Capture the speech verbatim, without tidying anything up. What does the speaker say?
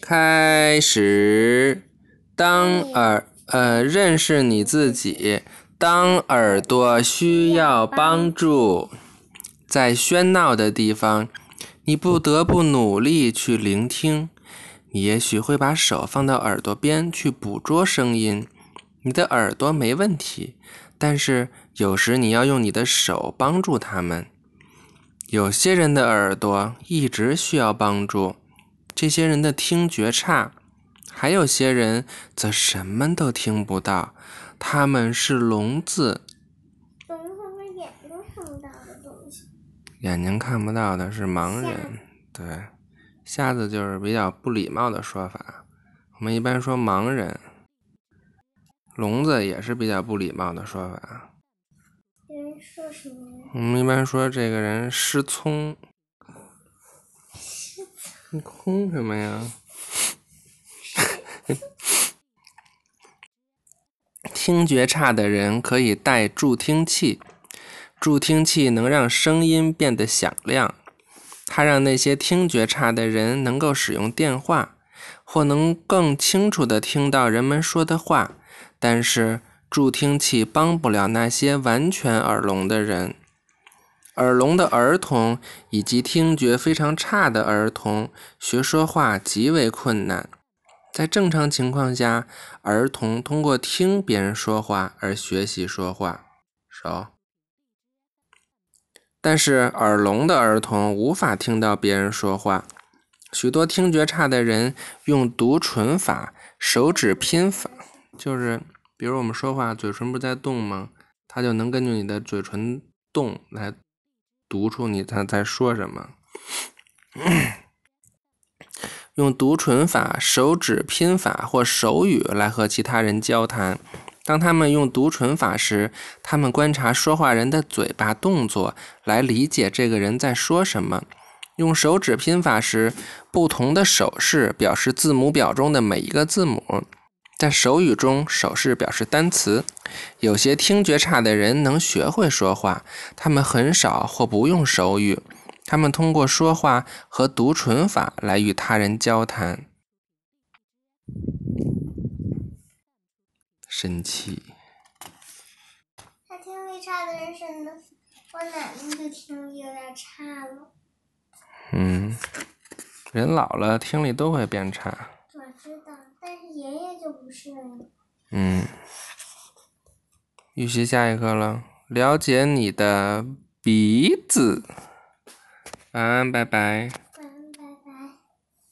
开始。当耳呃认识你自己，当耳朵需要帮助，在喧闹的地方，你不得不努力去聆听。你也许会把手放到耳朵边去捕捉声音，你的耳朵没问题，但是有时你要用你的手帮助他们。有些人的耳朵一直需要帮助，这些人的听觉差，还有些人则什么都听不到，他们是聋子。聋子会不会眼睛看不到的东西？眼睛看不到的是盲人，对，瞎子就是比较不礼貌的说法，我们一般说盲人，聋子也是比较不礼貌的说法。说什么？我们一般说这个人失聪。失聪？你空什么呀？听觉差的人可以戴助听器，助听器能让声音变得响亮，它让那些听觉差的人能够使用电话，或能更清楚地听到人们说的话，但是助听器帮不了那些完全耳聋的人。耳聋的儿童以及听觉非常差的儿童学说话极为困难。在正常情况下，儿童通过听别人说话而学习说话，手。但是耳聋的儿童无法听到别人说话。许多听觉差的人用读唇法、手指拼法，就是比如我们说话，嘴唇不在动吗？他就能根据你的嘴唇动来读出你他在说什么。用读唇法、手指拼法或手语来和其他人交谈。当他们用读唇法时，他们观察说话人的嘴巴动作来理解这个人在说什么。用手指拼法时，不同的手势表示字母表中的每一个字母。在手语中，手势表示单词。有些听觉差的人能学会说话，他们很少或不用手语，他们通过说话和读唇法来与他人交谈。神奇。他听力差的人是我奶奶就听力有点差了。嗯，人老了听力都会变差。爷爷就不是了。嗯，预习下一课了。了解你的鼻子。晚安，拜拜。